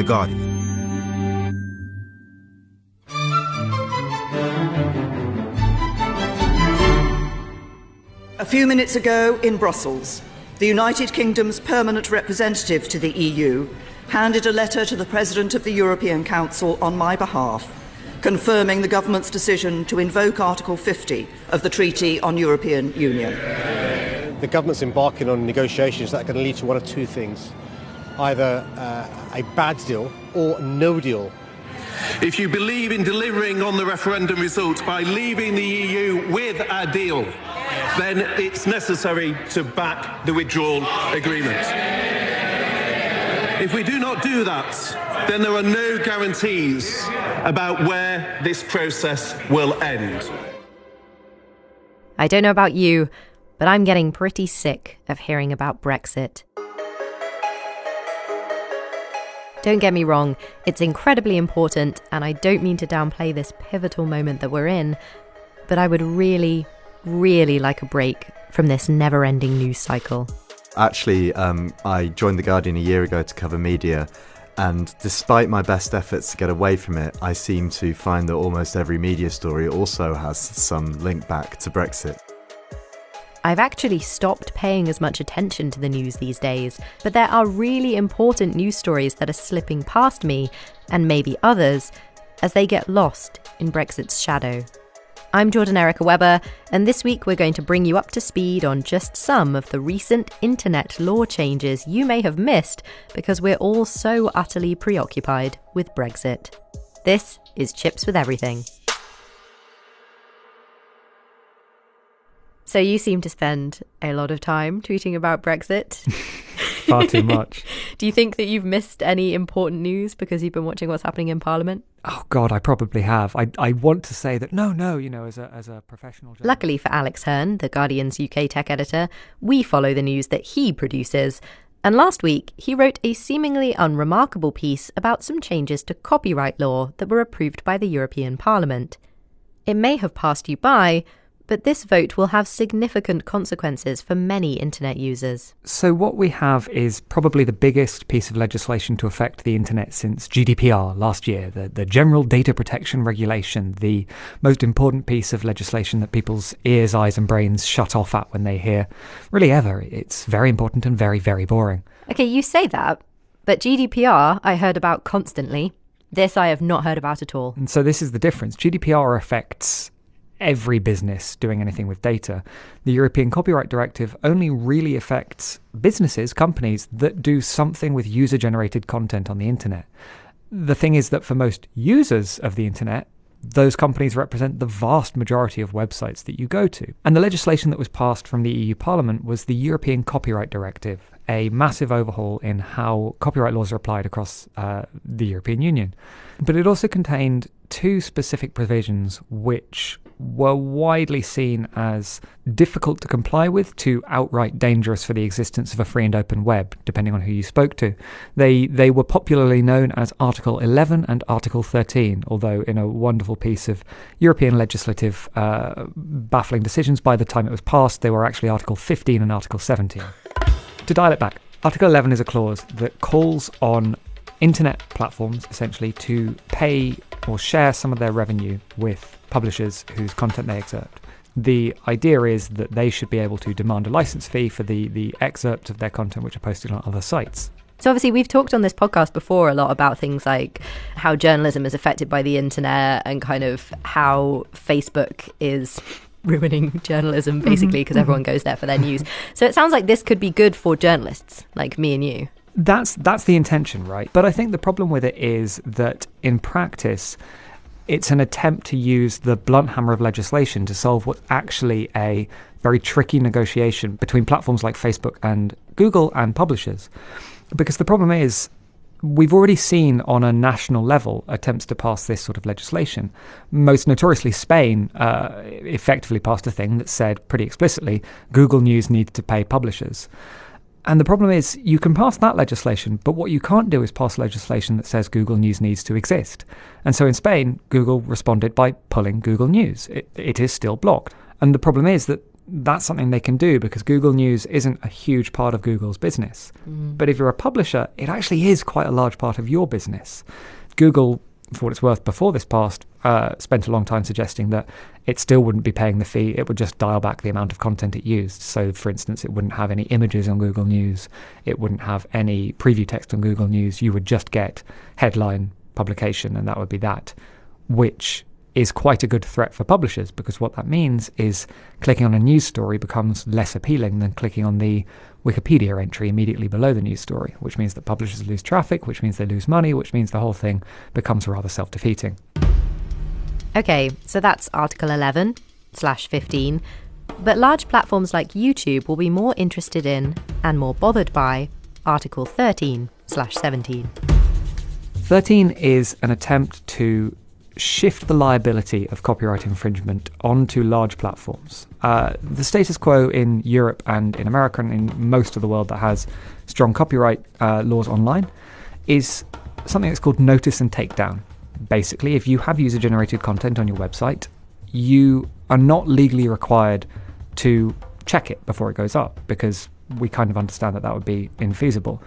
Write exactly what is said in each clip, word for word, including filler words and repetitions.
The Guardian. A few minutes ago in Brussels, the United Kingdom's permanent representative to the E U handed a letter to the President of the European Council on my behalf, confirming the government's decision to invoke Article fifty of the Treaty on European Union. The government's embarking on negotiations that are going to lead to one of two things, either uh, a bad deal or no deal. If you believe in delivering on the referendum results by leaving the E U with a deal, then it's necessary to back the withdrawal agreement. If we do not do that, then there are no guarantees about where this process will end. I don't know about you, but I'm getting pretty sick of hearing about Brexit. Don't get me wrong, it's incredibly important, and I don't mean to downplay this pivotal moment that we're in, but I would really, really like a break from this never-ending news cycle. Actually, um, I joined The Guardian a year ago to cover media, and despite my best efforts to get away from it, I seem to find that almost every media story also has some link back to Brexit. I've actually stopped paying as much attention to the news these days, but there are really important news stories that are slipping past me, and maybe others, as they get lost in Brexit's shadow. I'm Jordan Erica Webber, and this week we're going to bring you up to speed on just some of the recent internet law changes you may have missed because we're all so utterly preoccupied with Brexit. This is Chips with Everything. So you seem to spend a lot of time tweeting about Brexit. Far too much. Do you think that you've missed any important news because you've been watching what's happening in Parliament? Oh God, I probably have. I, I want to say that no, no, you know, as a as a professional journalist. Luckily for Alex Hearn, The Guardian's U K tech editor, we follow the news that he produces. And last week, he wrote a seemingly unremarkable piece about some changes to copyright law that were approved by the European Parliament. It may have passed you by, but this vote will have significant consequences for many internet users. So what we have is probably the biggest piece of legislation to affect the internet since G D P R last year, the, the General Data Protection Regulation, the most important piece of legislation that people's ears, eyes and brains shut off at when they hear, really ever. It's very important and very, very boring. Okay, you say that, but G D P R I heard about constantly. This I have not heard about at all. And so this is the difference. G D P R affects every business doing anything with data. The European Copyright Directive only really affects businesses, companies that do something with user-generated content on the internet. The thing is that for most users of the internet, those companies represent the vast majority of websites that you go to. And the legislation that was passed from the E U Parliament was the European Copyright Directive, a massive overhaul in how copyright laws are applied across uh, the European Union. But it also contained two specific provisions which were widely seen as difficult to comply with to outright dangerous for the existence of a free and open web, depending on who you spoke to. They they were popularly known as Article eleven and Article thirteen, although in a wonderful piece of European legislative uh, baffling decisions, by the time it was passed, they were actually Article fifteen and Article seventeen. To dial it back, Article eleven is a clause that calls on internet platforms, essentially, to pay or share some of their revenue with publishers whose content they excerpt. The idea is that they should be able to demand a license fee for the, the excerpts of their content which are posted on other sites. So obviously we've talked on this podcast before a lot about things like how journalism is affected by the internet and kind of how Facebook is ruining journalism, basically, because everyone goes there for their news. So it sounds like this could be good for journalists like me and you. That's that's the intention, right? But I think the problem with it is that in practice, it's an attempt to use the blunt hammer of legislation to solve what's actually a very tricky negotiation between platforms like Facebook and Google and publishers. Because the problem is, we've already seen on a national level attempts to pass this sort of legislation. Most notoriously, Spain uh, effectively passed a thing that said pretty explicitly, Google News needs to pay publishers. And the problem is you can pass that legislation, but what you can't do is pass legislation that says Google News needs to exist. And so in Spain, Google responded by pulling Google News. It, it is still blocked. And the problem is that that's something they can do because Google News isn't a huge part of Google's business. Mm. But if you're a publisher, it actually is quite a large part of your business. Google, for what it's worth, before this passed, uh, spent a long time suggesting that it still wouldn't be paying the fee. It would just dial back the amount of content it used. So, for instance, it wouldn't have any images on Google News. It wouldn't have any preview text on Google News. You would just get headline publication, and that would be that, which is quite a good threat for publishers, because what that means is clicking on a news story becomes less appealing than clicking on the Wikipedia entry immediately below the news story, which means that publishers lose traffic, which means they lose money, which means the whole thing becomes rather self-defeating. Okay, so that's Article eleven slash fifteen, but large platforms like YouTube will be more interested in and more bothered by Article thirteen slash seventeen. thirteen is an attempt to shift the liability of copyright infringement onto large platforms. Uh, the status quo in Europe and in America and in most of the world that has strong copyright uh, laws online is something that's called notice and takedown. Basically, if you have user-generated content on your website, you are not legally required to check it before it goes up, because we kind of understand that that would be infeasible.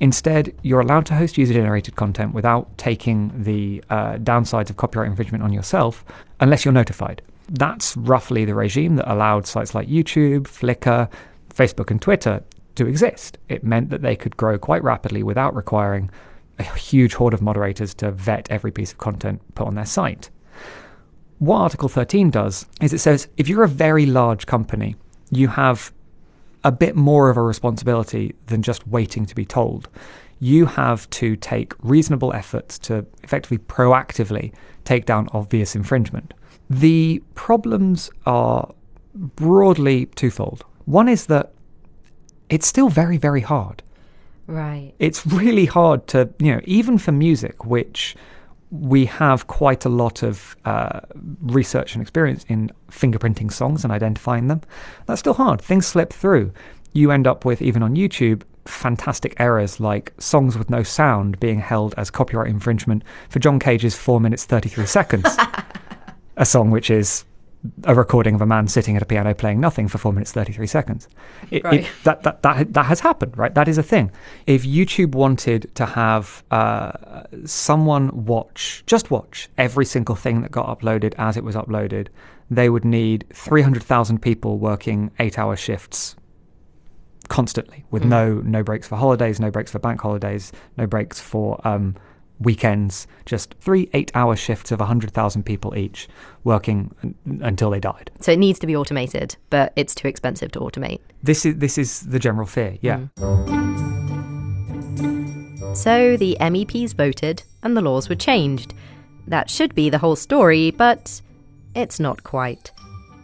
Instead, you're allowed to host user-generated content without taking the uh, downsides of copyright infringement on yourself unless you're notified. That's roughly the regime that allowed sites like YouTube, Flickr, Facebook and Twitter to exist. It meant that they could grow quite rapidly without requiring a huge horde of moderators to vet every piece of content put on their site. What Article thirteen does is it says if you're a very large company, you have a bit more of a responsibility than just waiting to be told. You have to take reasonable efforts to effectively proactively take down obvious infringement. The problems are broadly twofold. One is that it's still very, very hard. Right. It's really hard to, you know, even for music, which we have quite a lot of uh, research and experience in fingerprinting songs and identifying them. That's still hard. Things slip through. You end up with, even on YouTube, fantastic errors like songs with no sound being held as copyright infringement for John Cage's four minutes thirty-three seconds, a song which is a recording of a man sitting at a piano playing nothing for four minutes thirty-three seconds. It, right. it, that, that that that has happened, right? That is a thing. If YouTube wanted to have uh, someone watch, just watch, every single thing that got uploaded as it was uploaded, they would need three hundred thousand people working eight-hour shifts constantly with mm. no no breaks for holidays, no breaks for bank holidays, no breaks for um, weekends, just three eight-hour shifts of one hundred thousand people each working n- until they died. So it needs to be automated, but it's too expensive to automate. This is this is the general fear, yeah. Mm. So the M E Ps voted and the laws were changed. That should be the whole story, but it's not quite.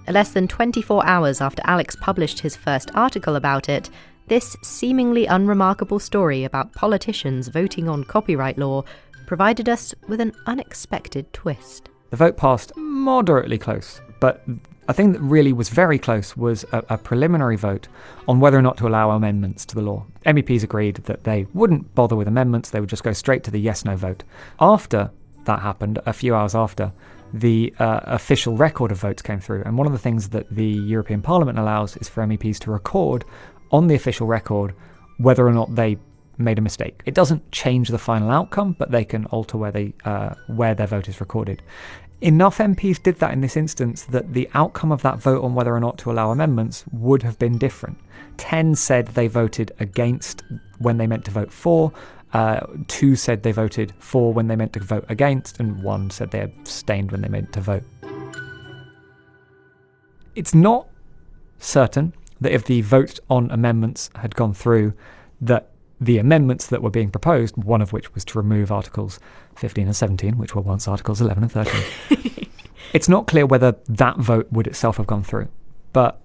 Less than twenty-four hours after Alex published his first article about it, this seemingly unremarkable story about politicians voting on copyright law provided us with an unexpected twist. The vote passed moderately close, but a thing that really was very close was a, a preliminary vote on whether or not to allow amendments to the law. M E Ps agreed that they wouldn't bother with amendments, they would just go straight to the yes-no vote. After that happened, a few hours after, the uh, official record of votes came through, and one of the things that the European Parliament allows is for M E Ps to record on the official record whether or not they made a mistake. It doesn't change the final outcome, but they can alter where they uh, where their vote is recorded. Enough M Ps did that in this instance that the outcome of that vote on whether or not to allow amendments would have been different. Ten said they voted against when they meant to vote for, uh, two said they voted for when they meant to vote against, and one said they abstained when they meant to vote. It's not certain that if the vote on amendments had gone through, that the amendments that were being proposed, one of which was to remove Articles fifteen and seventeen, which were once Articles eleven and thirteen, it's not clear whether that vote would itself have gone through. But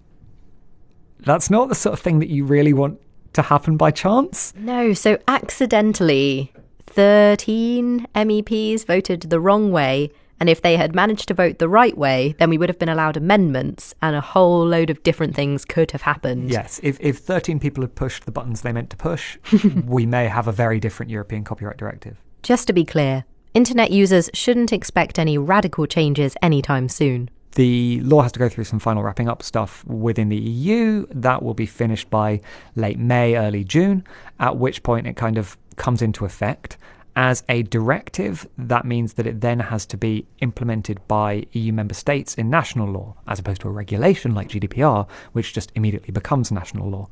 that's not the sort of thing that you really want to happen by chance. No, so accidentally, thirteen M E Ps voted the wrong way. And if they had managed to vote the right way, then we would have been allowed amendments and a whole load of different things could have happened. Yes, if, if thirteen people had pushed the buttons they meant to push, we may have a very different European Copyright Directive. Just to be clear, internet users shouldn't expect any radical changes anytime soon. The law has to go through some final wrapping up stuff within the E U. That will be finished by late May, early June, at which point it kind of comes into effect as a directive. That means that it then has to be implemented by E U member states in national law, as opposed to a regulation like G D P R, which just immediately becomes national law.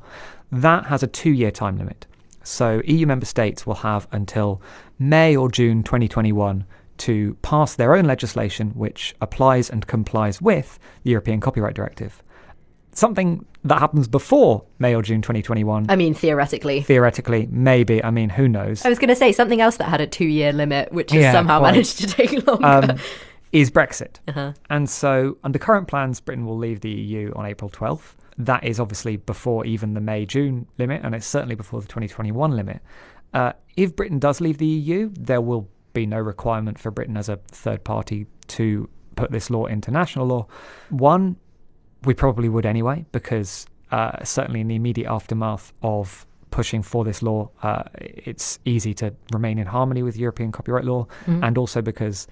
That has a two-year time limit. So E U member states will have until May or June twenty twenty-one to pass their own legislation which applies and complies with the European Copyright Directive. Something that happens before May or June twenty twenty-one. I mean, theoretically. Theoretically, maybe. I mean, who knows? I was going to say something else that had a two-year limit, which has yeah, somehow quite. managed to take longer. Um, is Brexit. Uh-huh. And so under current plans, Britain will leave the E U on April twelfth. That is obviously before even the May-June limit, and it's certainly before the twenty twenty-one limit. Uh, if Britain does leave the E U, there will be no requirement for Britain as a third party to put this law into national law. One, we probably would anyway, because uh, certainly in the immediate aftermath of pushing for this law, uh, it's easy to remain in harmony with European copyright law, mm-hmm. and also because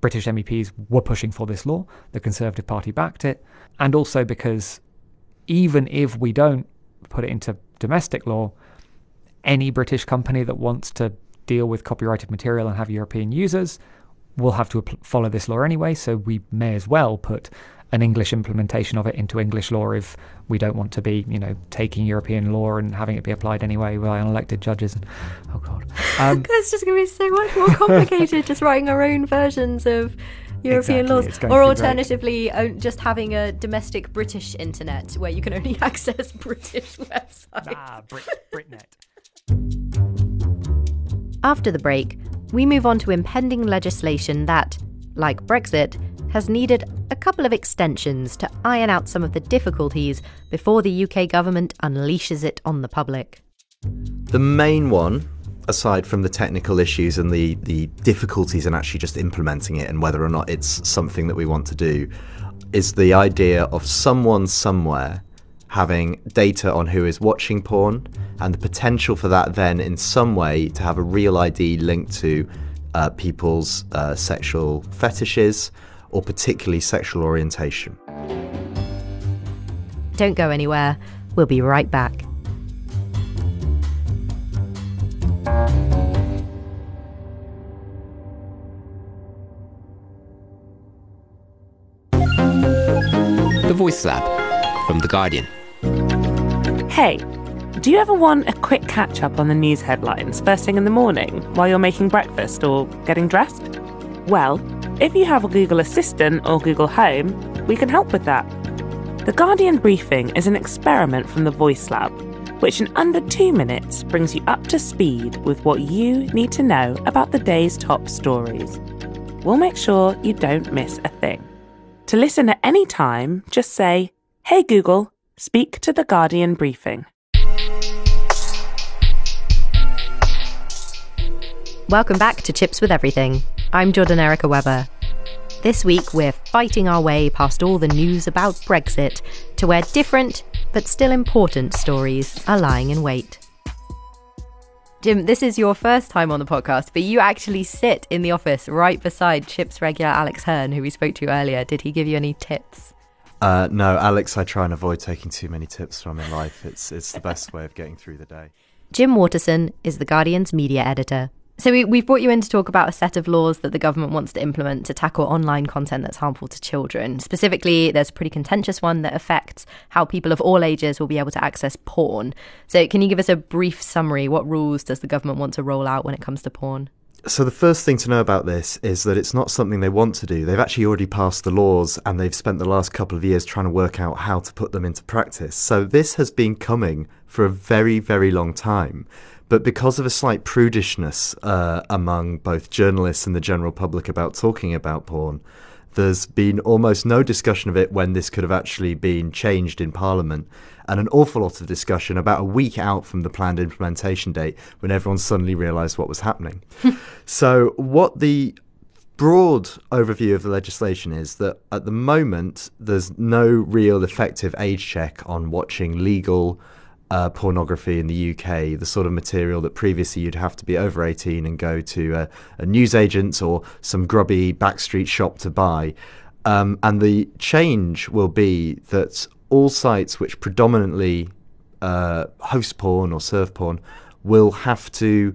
British M E Ps were pushing for this law, the Conservative Party backed it, and also because even if we don't put it into domestic law, any British company that wants to deal with copyrighted material and have European users will have to follow this law anyway, so we may as well put an English implementation of it into English law if we don't want to be, you know, taking European law and having it be applied anyway by unelected judges. And, oh, God. Um, it's just going to be so much more complicated just writing our own versions of European exactly. laws, or alternatively um, just having a domestic British internet where you can only access British websites. Ah, Brit- Britnet. After the break, we move on to impending legislation that, like Brexit, has needed a couple of extensions to iron out some of the difficulties before the U K government unleashes it on the public. The main one, aside from the technical issues and the, the difficulties in actually just implementing it and whether or not it's something that we want to do, is the idea of someone somewhere having data on who is watching porn, and the potential for that then in some way to have a real I D linked to uh, people's uh, sexual fetishes, or particularly sexual orientation. Don't go anywhere. We'll be right back. The Voice Lab from The Guardian. Hey, do you ever want a quick catch-up on the news headlines first thing in the morning while you're making breakfast or getting dressed? Well, if you have a Google Assistant or Google Home, we can help with that. The Guardian Briefing is an experiment from the Voice Lab, which in under two minutes brings you up to speed with what you need to know about the day's top stories. We'll make sure you don't miss a thing. To listen at any time, just say, "Hey Google, speak to the Guardian Briefing." Welcome back to Chips with Everything. I'm Jordan Erica Webber. This week we're fighting our way past all the news about Brexit to where different but still important stories are lying in wait. Jim, this is your first time on the podcast, but you actually sit in the office right beside Chips regular Alex Hearn, who we spoke to earlier. Did he give you any tips? Uh, no, Alex, I try and avoid taking too many tips from in life. It's it's the best way of getting through the day. Jim Waterson is The Guardian's media editor. So we, we've brought you in to talk about a set of laws that the government wants to implement to tackle online content that's harmful to children. Specifically, there's a pretty contentious one that affects how people of all ages will be able to access porn. So can you give us a brief summary? What rules does the government want to roll out when it comes to porn? So the first thing to know about this is that it's not something they want to do. They've actually already passed the laws and they've spent the last couple of years trying to work out how to put them into practice. So this has been coming for a very, very long time. But because of a slight prudishness uh, among both journalists and the general public about talking about porn, there's been almost no discussion of it when this could have actually been changed in Parliament, and an awful lot of discussion about a week out from the planned implementation date when everyone suddenly realised what was happening. So what the broad overview of the legislation is that at the moment there's no real effective age check on watching legal Uh, pornography in the U K, the sort of material that previously you'd have to be over eighteen and go to a, a newsagent or some grubby backstreet shop to buy. Um, and the change will be that all sites which predominantly uh, host porn or serve porn will have to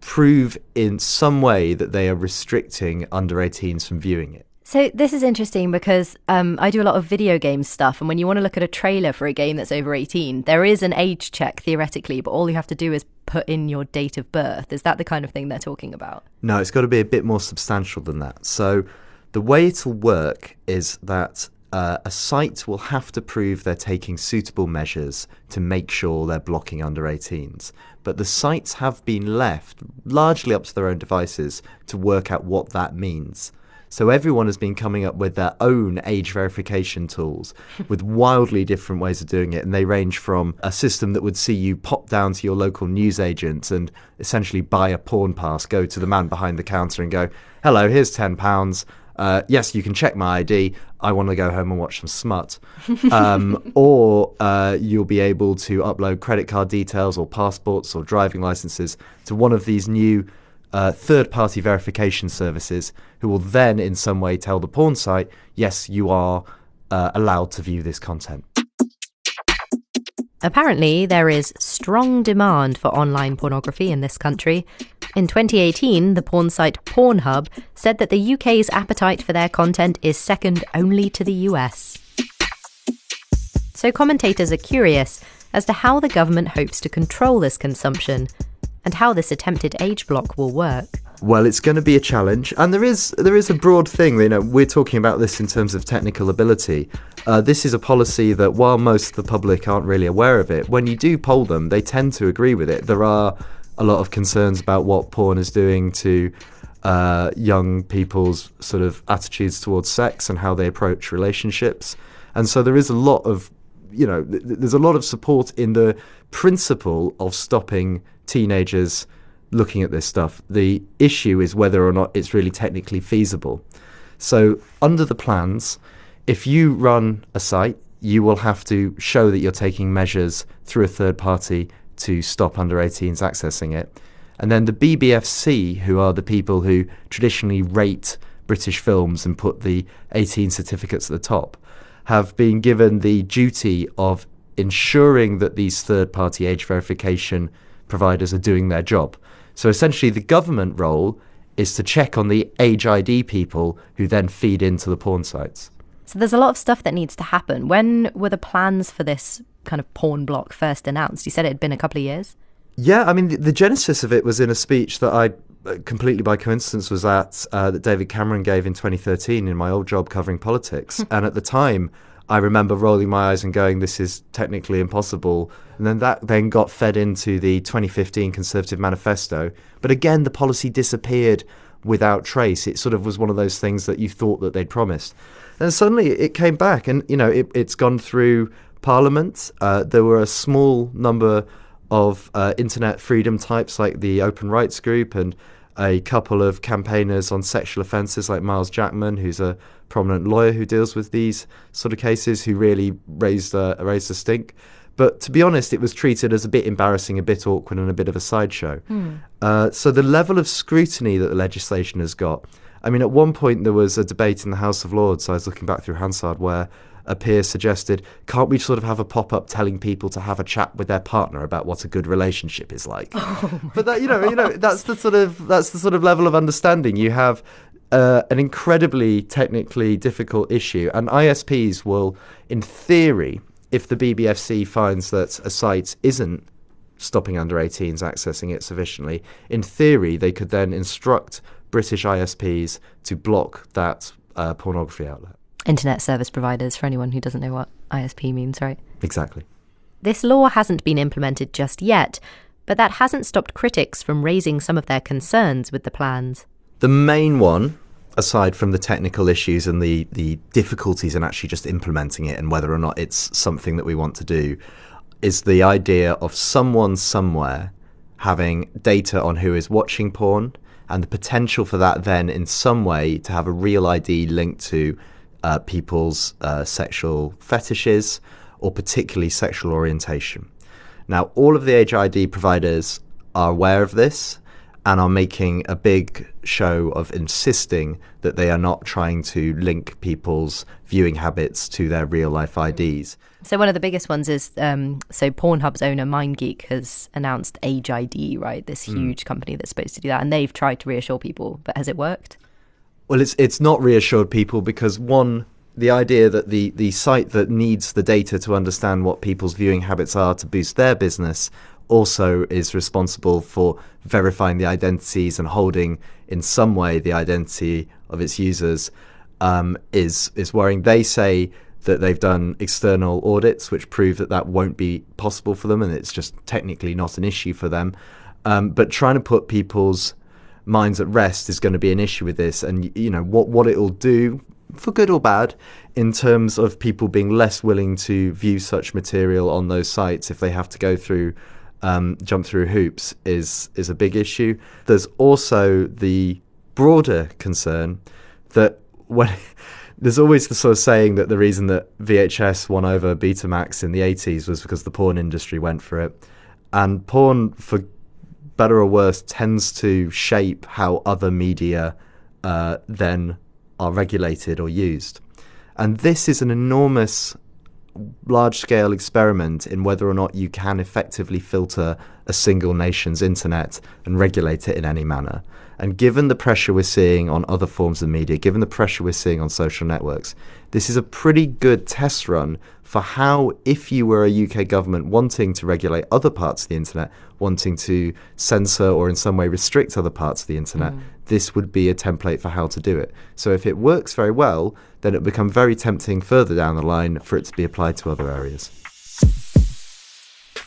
prove in some way that they are restricting under eighteens from viewing it. So this is interesting because um, I do a lot of video game stuff, and when you want to look at a trailer for a game that's over eighteen, there is an age check theoretically, but all you have to do is put in your date of birth. Is that the kind of thing they're talking about? No, it's got to be a bit more substantial than that. So the way it'll work is that uh, a site will have to prove they're taking suitable measures to make sure they're blocking under eighteens. But the sites have been left, largely up to their own devices, to work out what that means. So everyone has been coming up with their own age verification tools with wildly different ways of doing it. And they range from a system that would see you pop down to your local newsagent and essentially buy a porn pass, go to the man behind the counter and go, hello, here's ten pounds. Uh, yes, you can check my I D. I want to go home and watch some smut. Um, or uh, you'll be able to upload credit card details or passports or driving licenses to one of these new uh, third-party verification services who will then in some way tell the porn site, yes, you are uh, allowed to view this content. Apparently, there is strong demand for online pornography in this country. In twenty eighteen, the porn site Pornhub said that the U K's appetite for their content is second only to the U S. So commentators are curious as to how the government hopes to control this consumption and how this attempted age block will work. Well, it's going to be a challenge, and there is there is a broad thing. You know, we're talking about this in terms of technical ability. Uh, this is a policy that, while most of the public aren't really aware of it, when you do poll them, they tend to agree with it. There are a lot of concerns about what porn is doing to uh, young people's sort of attitudes towards sex and how they approach relationships, and so there is a lot of, you know, th- there's a lot of support in the principle of stopping teenagers looking at this stuff. The issue is whether or not it's really technically feasible. So under the plans, if you run a site, you will have to show that you're taking measures through a third party to stop under eighteens accessing it. And then the B B F C, who are the people who traditionally rate British films and put the eighteen certificates at the top, have been given the duty of ensuring that these third party age verification providers are doing their job. So essentially the government role is to check on the age I D people who then feed into the porn sites. So there's a lot of stuff that needs to happen. When were the plans for this kind of porn block first announced? You said it had been a couple of years. Yeah, I mean, the, the genesis of it was in a speech that I, completely by coincidence, was at, uh, that David Cameron gave in twenty thirteen in my old job covering politics. And at the time, I remember rolling my eyes and going, this is technically impossible. And then that then got fed into the twenty fifteen Conservative Manifesto. But again, the policy disappeared without trace. It sort of was one of those things that you thought that they'd promised. And suddenly it came back and, you know, it, it's gone through Parliament. Uh, there were a small number of uh, internet freedom types like the Open Rights Group and a couple of campaigners on sexual offences like Miles Jackman, who's a prominent lawyer who deals with these sort of cases, who really raised a, raised a stink. But to be honest, it was treated as a bit embarrassing, a bit awkward and a bit of a sideshow. Mm. Uh, so the level of scrutiny that the legislation has got, I mean, at one point there was a debate in the House of Lords, I was looking back through Hansard, where a peer suggested, can't we sort of have a pop-up telling people to have a chat with their partner about what a good relationship is like? Oh but that, you know, God. you know, that's the sort of that's the sort of level of understanding you have. Uh, an incredibly technically difficult issue, and I S Ps will, in theory, if the B B F C finds that a site isn't stopping under eighteens accessing it sufficiently, in theory they could then instruct British I S Ps to block that uh, pornography outlet. Internet service providers, for anyone who doesn't know what I S P means, right? Exactly. This law hasn't been implemented just yet, but that hasn't stopped critics from raising some of their concerns with the plans. The main one, aside from the technical issues and the, the difficulties in actually just implementing it and whether or not it's something that we want to do, is the idea of someone somewhere having data on who is watching porn and the potential for that then in some way to have a real I D linked to uh, people's uh, sexual fetishes or particularly sexual orientation. Now, all of the age I D providers are aware of this. and are making a big show of insisting that they are not trying to link people's viewing habits to their real-life I Ds. So one of the biggest ones is, um, so Pornhub's owner MindGeek has announced Age I D, right? This huge mm. company that's supposed to do that. And they've tried to reassure people, but has it worked? Well, it's it's not reassured people because, one, the idea that the, the site that needs the data to understand what people's viewing habits are to boost their business also is responsible for verifying the identities and holding in some way the identity of its users um, is is worrying. They say that they've done external audits which prove that that won't be possible for them and it's just technically not an issue for them. Um, but trying to put people's minds at rest is going to be an issue with this. And, you know, what, what it'll do, for good or bad, in terms of people being less willing to view such material on those sites if they have to go through Um, jump through hoops is is a big issue. There's also the broader concern that when there's always the sort of saying that the reason that V H S won over Betamax in the eighties was because the porn industry went for it. And porn, for better or worse, tends to shape how other media uh, then are regulated or used. And this is an enormous large-scale experiment in whether or not you can effectively filter a single nation's internet and regulate it in any manner. And given the pressure we're seeing on other forms of media, given the pressure we're seeing on social networks, this is a pretty good test run for how, if you were a U K government wanting to regulate other parts of the internet, wanting to censor or in some way restrict other parts of the internet, mm. this would be a template for how to do it. So if it works very well, then it would become very tempting further down the line for it to be applied to other areas.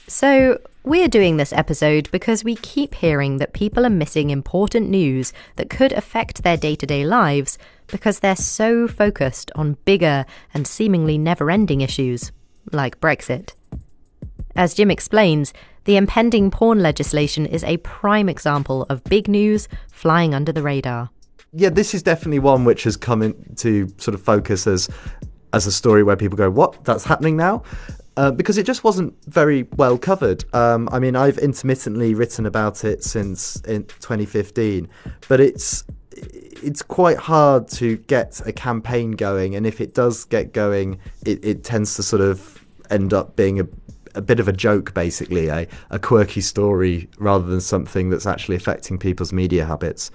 So we're doing this episode because we keep hearing that people are missing important news that could affect their day-to-day lives because they're so focused on bigger and seemingly never-ending issues, like Brexit. As Jim explains, the impending porn legislation is a prime example of big news flying under the radar. Yeah, this is definitely one which has come into sort of focus as, as a story where people go, what, that's happening now? Uh, because it just wasn't very well covered. Um, I mean, I've intermittently written about it since in twenty fifteen, but it's it's quite hard to get a campaign going. And if it does get going, it, it tends to sort of end up being a, a bit of a joke, basically, a, a quirky story rather than something that's actually affecting people's media habits.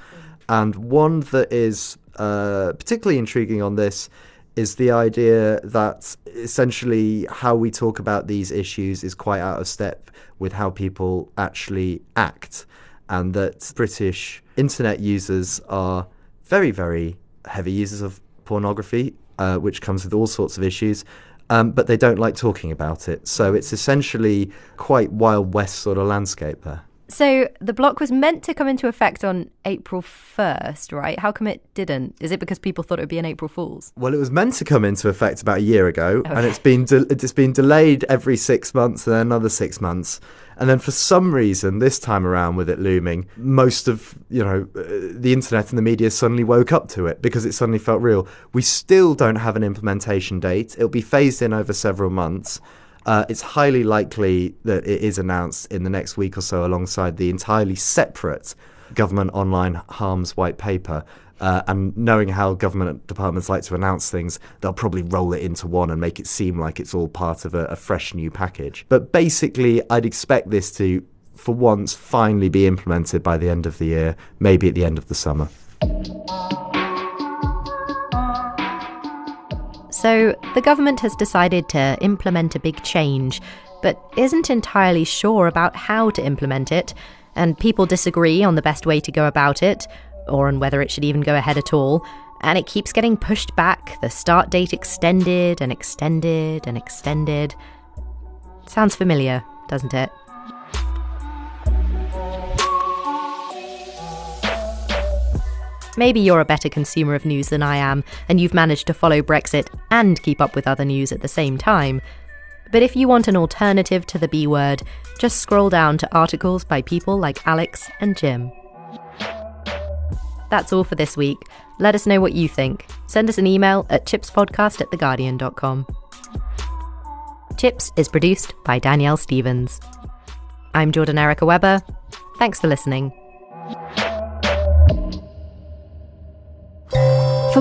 And one that is uh, particularly intriguing on this is the idea that essentially how we talk about these issues is quite out of step with how people actually act, and that British internet users are very, very heavy users of pornography, uh, which comes with all sorts of issues, um, but they don't like talking about it. So it's essentially quite Wild West sort of landscape there. So the block was meant to come into effect on April first, right? How come it didn't? Is it because people thought it would be an April Fool's? Well, it was meant to come into effect about a year ago, okay. and it's been de- it's been delayed every six months and then another six months. And then for some reason, this time around with it looming, most of, you know, the internet and the media suddenly woke up to it because it suddenly felt real. We still don't have an implementation date. It'll be phased in over several months. Uh, it's highly likely that it is announced in the next week or so alongside the entirely separate Government Online Harms White Paper. Uh, and knowing how government departments like to announce things, they'll probably roll it into one and make it seem like it's all part of a, a fresh new package. But basically, I'd expect this to, for once, finally be implemented by the end of the year, maybe at the end of the summer. So the government has decided to implement a big change, but isn't entirely sure about how to implement it, and people disagree on the best way to go about it, or on whether it should even go ahead at all, and it keeps getting pushed back, the start date extended and extended and extended. Sounds familiar, doesn't it? Maybe you're a better consumer of news than I am, and you've managed to follow Brexit and keep up with other news at the same time. But if you want an alternative to the B word, just scroll down to articles by people like Alex and Jim. That's all for this week. Let us know what you think. Send us an email at chipspodcast at the guardian dot com. Chips is produced by Danielle Stevens. I'm Jordan Erica Webber. Thanks for listening. For